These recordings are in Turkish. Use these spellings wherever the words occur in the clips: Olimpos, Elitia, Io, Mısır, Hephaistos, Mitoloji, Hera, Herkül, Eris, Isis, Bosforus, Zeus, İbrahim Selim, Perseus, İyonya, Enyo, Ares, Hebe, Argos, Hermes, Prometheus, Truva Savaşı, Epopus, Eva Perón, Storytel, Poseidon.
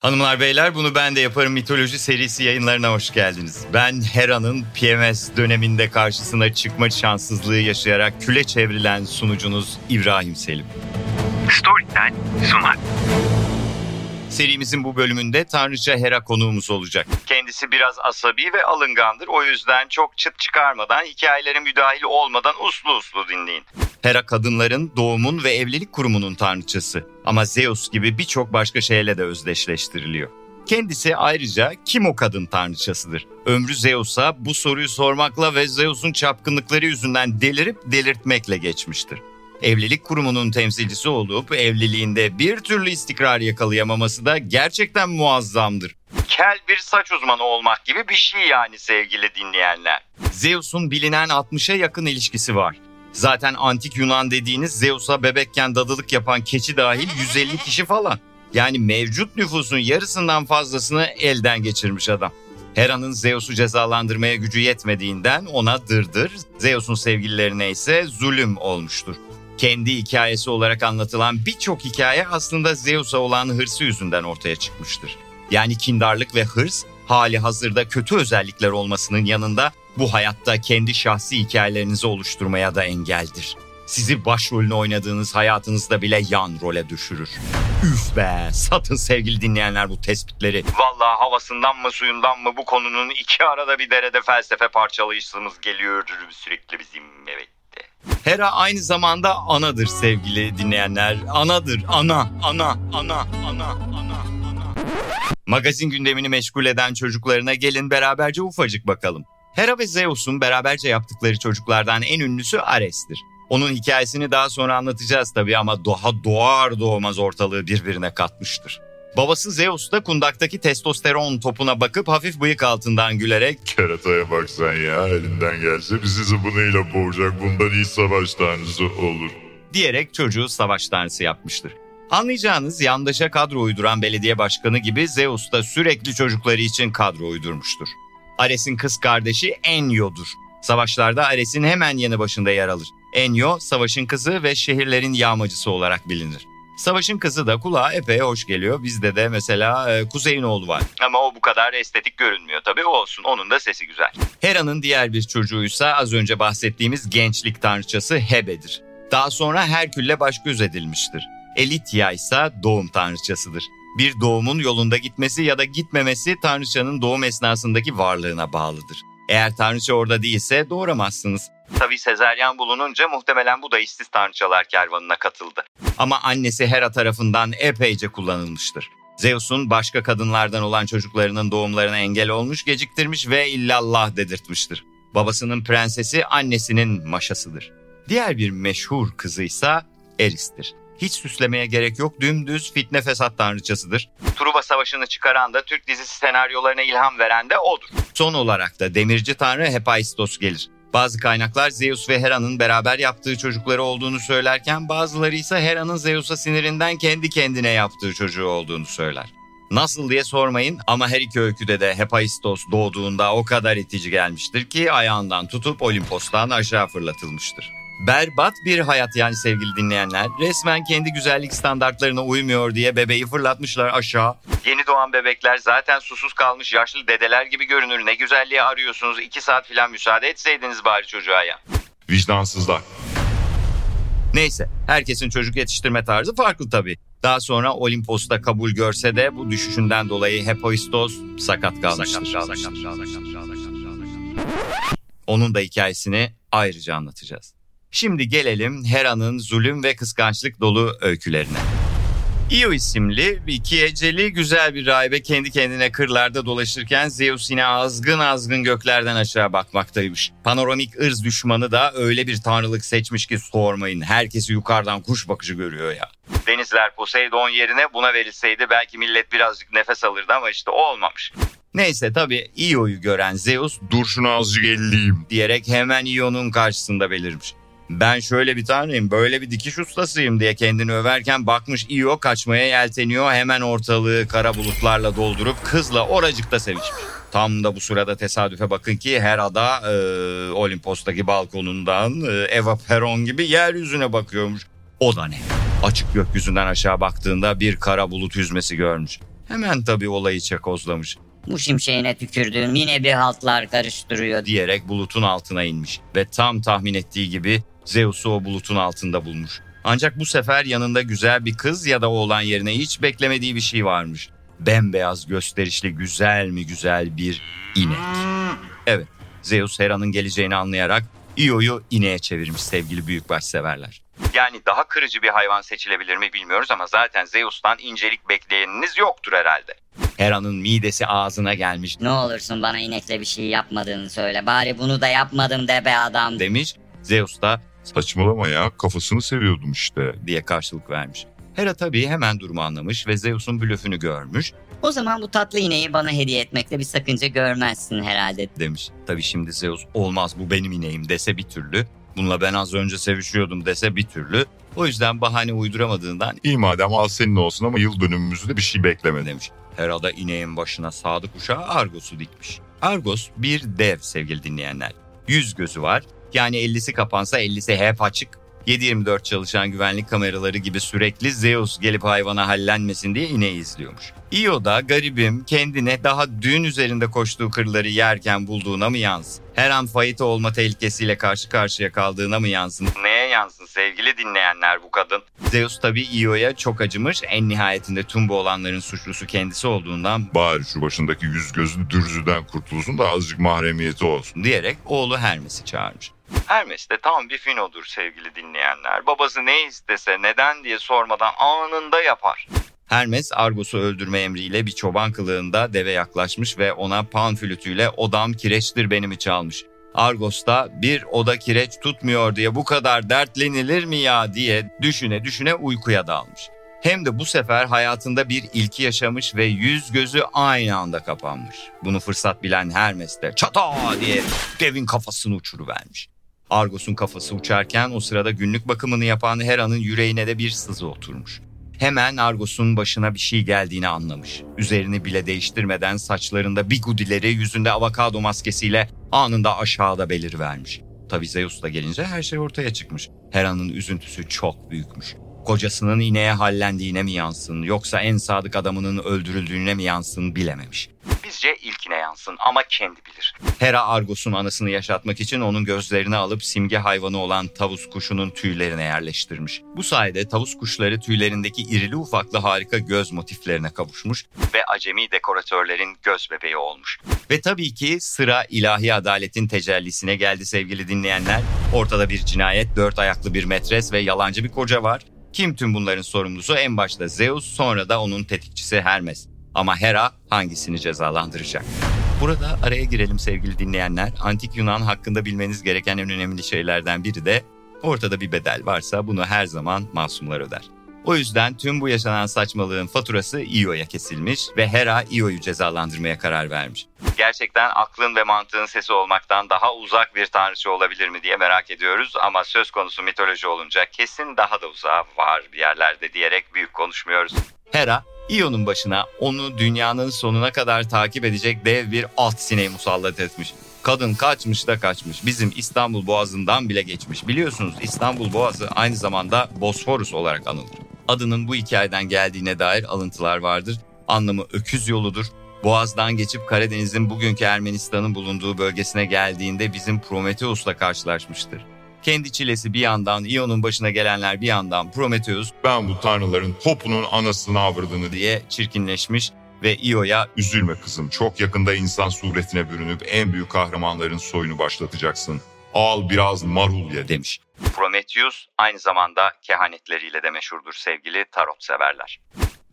Hanımlar beyler, bunu ben de yaparım mitoloji serisi yayınlarına hoş geldiniz. Ben Hera'nın PMS döneminde karşısına çıkma şanssızlığı yaşayarak küle çevrilen sunucunuz İbrahim Selim. Storytel sunar. Serimizin bu bölümünde Tanrıça Hera konuğumuz olacak. Kendisi biraz asabi ve alıngandır. O yüzden çok çıt çıkarmadan, hikayelere müdahil olmadan uslu uslu dinleyin. Hera kadınların, doğumun ve evlilik kurumunun tanrıçası. Ama Zeus gibi birçok başka şeyle de özdeşleştiriliyor. Kendisi ayrıca kim o kadın tanrıçasıdır? Ömrü Zeus'a bu soruyu sormakla ve Zeus'un çapkınlıkları yüzünden delirip delirtmekle geçmiştir. Evlilik kurumunun temsilcisi olup evliliğinde bir türlü istikrar yakalayamaması da gerçekten muazzamdır. Kel bir saç uzmanı olmak gibi bir şey yani sevgili dinleyenler. Zeus'un bilinen 60'a yakın ilişkisi var. Zaten antik Yunan dediğiniz Zeus'a bebekken dadılık yapan keçi dahil 150 kişi falan. Yani mevcut nüfusun yarısından fazlasını elden geçirmiş adam. Hera'nın Zeus'u cezalandırmaya gücü yetmediğinden ona dırdır, Zeus'un sevgililerine ise zulüm olmuştur. Kendi hikayesi olarak anlatılan birçok hikaye aslında Zeus'a olan hırsı yüzünden ortaya çıkmıştır. Yani kindarlık ve hırs hali hazırda kötü özellikler olmasının yanında bu hayatta kendi şahsi hikayelerinizi oluşturmaya da engeldir. Sizi başrolünü oynadığınız hayatınızda bile yan role düşürür. Üf be! Satın sevgili dinleyenler bu tespitleri. Vallahi havasından mı suyundan mı bu konunun iki arada bir derede felsefe parçalayışımız geliyor sürekli bizim, evet. Hera aynı zamanda anadır sevgili dinleyenler. Anadır, ana. Magazin gündemini meşgul eden çocuklarına gelin beraberce ufacık bakalım. Hera ve Zeus'un beraberce yaptıkları çocuklardan en ünlüsü Ares'tir. Onun hikayesini daha sonra anlatacağız tabii ama daha doğar doğmaz ortalığı birbirine katmıştır. Babası Zeus da kundaktaki testosteron topuna bakıp hafif bıyık altından gülerek "Kerataya bak sen ya, elinden gelse bizi zıbınıyla boğacak, bundan iyi savaş tanrısı olur" diyerek çocuğu savaş tanrısı yapmıştır. Anlayacağınız yandaşa kadro uyduran belediye başkanı gibi Zeus da sürekli çocukları için kadro uydurmuştur. Ares'in kız kardeşi Enyo'dur. Savaşlarda Ares'in hemen yanı başında yer alır. Enyo savaşın kızı ve şehirlerin yağmacısı olarak bilinir. Savaşın kızı da kulağa epey hoş geliyor. Bizde de mesela Kuzey'in oğlu var. Ama o bu kadar estetik görünmüyor tabii, olsun. Onun da sesi güzel. Hera'nın diğer bir çocuğuysa az önce bahsettiğimiz gençlik tanrıçası Hebe'dir. Daha sonra Herkül'le baş göz edilmiştir. Elitia ise doğum tanrıçasıdır. Bir doğumun yolunda gitmesi ya da gitmemesi tanrıçanın doğum esnasındaki varlığına bağlıdır. Eğer tanrıça orada değilse doğuramazsınız. Tabii sezaryen bulununca muhtemelen bu da işsiz tanrıçalar kervanına katıldı. Ama annesi Hera tarafından epeyce kullanılmıştır. Zeus'un başka kadınlardan olan çocuklarının doğumlarına engel olmuş, geciktirmiş ve illallah dedirtmiştir. Babasının prensesi annesinin maşasıdır. Diğer bir meşhur kızıysa Eris'tir. Hiç süslemeye gerek yok, dümdüz fitne fesat tanrıçasıdır. Truva Savaşı'nı çıkaran da, Türk dizisi senaryolarına ilham veren de odur. Son olarak da demirci tanrı Hephaistos gelir. Bazı kaynaklar Zeus ve Hera'nın beraber yaptığı çocukları olduğunu söylerken bazıları ise Hera'nın Zeus'a sinirinden kendi kendine yaptığı çocuğu olduğunu söyler. Nasıl diye sormayın ama her iki öyküde de Hephaistos doğduğunda o kadar itici gelmiştir ki ayağından tutup Olimpos'tan aşağı fırlatılmıştır. Berbat bir hayat yani sevgili dinleyenler. Resmen kendi güzellik standartlarına uymuyor diye bebeği fırlatmışlar aşağı. Yeni doğan bebekler zaten susuz kalmış yaşlı dedeler gibi görünür. Ne güzelliği arıyorsunuz, 2 saat falan müsaade etseydiniz bari çocuğa ya. Vicdansızlar. Neyse, herkesin çocuk yetiştirme tarzı farklı tabii. Daha sonra Olimpos'ta kabul görse de bu düşüşünden dolayı Hephaistos sakat kalmıştır. Onun da hikayesini ayrıca anlatacağız. Şimdi gelelim Hera'nın zulüm ve kıskançlık dolu öykülerine. Io isimli iki eceli güzel bir rahibe kendi kendine kırlarda dolaşırken Zeus yine azgın azgın göklerden aşağı bakmaktaymış. Panoramik ırz düşmanı da öyle bir tanrılık seçmiş ki sormayın, herkesi yukarıdan kuş bakışı görüyor ya. Denizler Poseidon yerine buna verilseydi belki millet birazcık nefes alırdı ama işte olmamış. Neyse tabii Io'yu gören Zeus "Dur şunu azıcık elleyeyim" diyerek hemen Io'nun karşısında belirmiş. "Ben şöyle bir tanrıyım, böyle bir dikiş ustasıyım" diye kendini överken bakmış Io kaçmaya yelteniyor, hemen ortalığı kara bulutlarla doldurup kızla oracıkta sevişmiş. Tam da bu sırada tesadüfe bakın ki Hera da Olimpos'taki balkonundan Eva Perón gibi yeryüzüne bakıyormuş. O da ne? Açık gökyüzünden aşağı baktığında bir kara bulut yüzmesi görmüş. Hemen tabii olayı çakozlamış. Bu şimşeğine tükürdüğüm yine bir haltlar karıştırıyor diyerek bulutun altına inmiş ve tam tahmin ettiği gibi Zeus'u o bulutun altında bulmuş. Ancak bu sefer yanında güzel bir kız ya da oğlan yerine hiç beklemediği bir şey varmış. Bembeyaz, gösterişli, güzel mi güzel bir inek. Evet, Zeus Hera'nın geleceğini anlayarak Io'yu ineğe çevirmiş sevgili büyükbaşseverler. Yani daha kırıcı bir hayvan seçilebilir mi bilmiyoruz ama zaten Zeus'tan incelik bekleyeniniz yoktur herhalde. Hera'nın midesi ağzına gelmiş. Ne olursun bana inekle bir şey yapmadığını söyle, bari bunu da yapmadım de be adam demiş. Zeus da saçmalama ya, kafasını seviyordum işte diye karşılık vermiş. Hera tabii hemen durumu anlamış ve Zeus'un blöfünü görmüş. O zaman bu tatlı ineği bana hediye etmekte bir sakınca görmezsin herhalde demiş. Tabii şimdi Zeus olmaz bu benim ineğim dese bir türlü, bununla ben az önce sevişiyordum dese bir türlü. O yüzden bahane uyduramadığından iyi madem al senin olsun ama yıl dönümümüzde bir şey bekleme demiş. Hera da ineğin başına sadık uşağı Argos'u dikmiş. Argos bir dev sevgili dinleyenler. 100 gözü var, yani 50'si kapansa 50'si hep açık. 7/24 çalışan güvenlik kameraları gibi sürekli Zeus gelip hayvana hallenmesin diye ineği izliyormuş. Io da garibim kendine daha dün üzerinde koştuğu kırları yerken bulduğuna mı yansın? Her an faita olma tehlikesiyle karşı karşıya kaldığına mı yansın? Neye yansın sevgili dinleyenler bu kadın? Zeus tabii Io'ya çok acımış, en nihayetinde tüm bu olanların suçlusu kendisi olduğundan bari şu başındaki yüz gözlü dürzüden kurtulsun da azıcık mahremiyeti olsun diyerek oğlu Hermes'i çağırmış. Hermes de tam bir finodur sevgili dinleyenler. Babası ne istese neden diye sormadan anında yapar. Hermes Argos'u öldürme emriyle bir çoban kılığında deve yaklaşmış ve ona pan flütüyle odam kireçtir benimi çalmış. Argos da bir oda kireç tutmuyor diye bu kadar dertlenilir mi ya diye düşüne düşüne uykuya dalmış. Hem de bu sefer hayatında bir ilki yaşamış ve yüz gözü aynı anda kapanmış. Bunu fırsat bilen Hermes de çata diye devin kafasını uçuruvermiş. Argos'un kafası uçarken o sırada günlük bakımını yapan Hera'nın yüreğine de bir sızı oturmuş. Hemen Argos'un başına bir şey geldiğini anlamış. Üzerini bile değiştirmeden saçlarında bigudileri, yüzünde avokado maskesiyle anında aşağıda belirivermiş. Tabii Zeus da gelince her şey ortaya çıkmış. Hera'nın üzüntüsü çok büyükmüş. Kocasının ineğe hallendiğine mi yansın yoksa en sadık adamının öldürüldüğüne mi yansın bilememiş. Bizce ilkine yansın ama kendi bilir. Hera Argos'un anısını yaşatmak için onun gözlerini alıp simge hayvanı olan tavus kuşunun tüylerine yerleştirmiş. Bu sayede tavus kuşları tüylerindeki irili ufaklı harika göz motiflerine kavuşmuş ve acemi dekoratörlerin göz bebeği olmuş. Ve tabii ki sıra ilahi adaletin tecellisine geldi sevgili dinleyenler. Ortada bir cinayet, 4 ayaklı bir metres ve yalancı bir koca var. Kim tüm bunların sorumlusu? En başta Zeus, sonra da onun tetikçisi Hermes. Ama Hera hangisini cezalandıracak? Burada araya girelim sevgili dinleyenler. Antik Yunan hakkında bilmeniz gereken en önemli şeylerden biri de ortada bir bedel varsa bunu her zaman masumlar öder. O yüzden tüm bu yaşanan saçmalığın faturası Io'ya kesilmiş ve Hera Io'yu cezalandırmaya karar vermiş. Gerçekten aklın ve mantığın sesi olmaktan daha uzak bir tanrıça olabilir mi diye merak ediyoruz ama söz konusu mitoloji olunca kesin daha da uzağa var bir yerlerde diyerek büyük konuşmuyoruz. Hera, Io'nun başına onu dünyanın sonuna kadar takip edecek dev bir alt sineği musallat etmiş. Kadın kaçmış da kaçmış. Bizim İstanbul Boğazı'ndan bile geçmiş. Biliyorsunuz İstanbul Boğazı aynı zamanda Bosforus olarak anılır. Adının bu hikayeden geldiğine dair alıntılar vardır. Anlamı öküz yoludur. Boğaz'dan geçip Karadeniz'in bugünkü Ermenistan'ın bulunduğu bölgesine geldiğinde bizim Prometheus'la karşılaşmıştır. Kendi çilesi bir yandan, Io'nun başına gelenler bir yandan Prometheus ben bu tanrıların topunun anasını avradını diye çirkinleşmiş ve Io'ya üzülme kızım çok yakında insan suretine bürünüp en büyük kahramanların soyunu başlatacaksın. Al biraz marulya demiş. Prometheus aynı zamanda kehanetleriyle de meşhurdur sevgili tarot severler.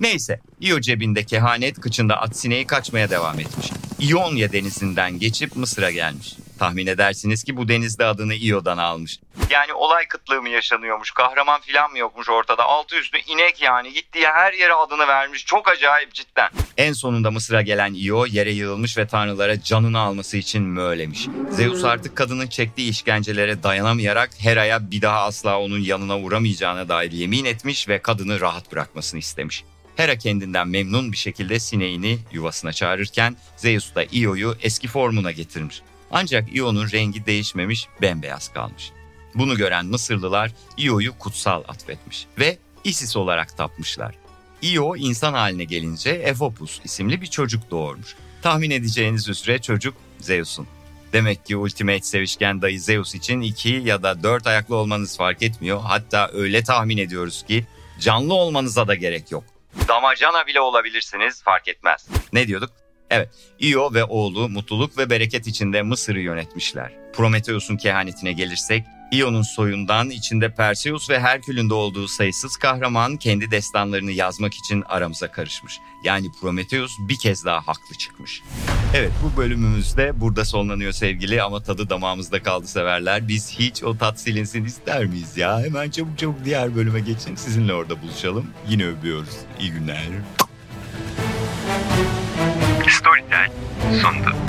Neyse, Io cebinde kehanet, kıçında at sineği kaçmaya devam etmiş. İyonya denizinden geçip Mısır'a gelmiş. Tahmin edersiniz ki bu denizde adını Io'dan almış. Yani olay kıtlığı mı yaşanıyormuş, kahraman filan mı yokmuş ortada, altı üstü inek yani gittiği her yere adını vermiş, çok acayip cidden. En sonunda Mısır'a gelen Io yere yığılmış ve tanrılara canını alması için mölemiş. Zeus artık kadının çektiği işkencelere dayanamayarak Hera'ya bir daha asla onun yanına uğramayacağına dair yemin etmiş ve kadını rahat bırakmasını istemiş. Hera kendinden memnun bir şekilde sineğini yuvasına çağırırken Zeus da Io'yu eski formuna getirmiş. Ancak Io'nun rengi değişmemiş, bembeyaz kalmış. Bunu gören Mısırlılar Io'yu kutsal atfetmiş ve Isis olarak tapmışlar. Io insan haline gelince Epopus isimli bir çocuk doğurmuş. Tahmin edeceğiniz üzere çocuk Zeus'un. Demek ki Ultimate Sevişken Dayı Zeus için 2 ya da 4 ayaklı olmanız fark etmiyor. Hatta öyle tahmin ediyoruz ki canlı olmanıza da gerek yok. Damacana bile olabilirsiniz, fark etmez. Ne diyorduk? Evet, Io ve oğlu mutluluk ve bereket içinde Mısır'ı yönetmişler. Prometheus'un kehanetine gelirsek, Io'nun soyundan içinde Perseus ve Herkül'ün de olduğu sayısız kahraman kendi destanlarını yazmak için aramıza karışmış. Yani Prometheus bir kez daha haklı çıkmış. Evet, bu bölümümüz de burada sonlanıyor sevgili ama tadı damağımızda kaldı severler. Biz hiç o tat silinsin ister miyiz ya? Hemen çabuk çabuk diğer bölüme geçin. Sizinle orada buluşalım. Yine öpüyoruz. İyi günler. Storytel sundu.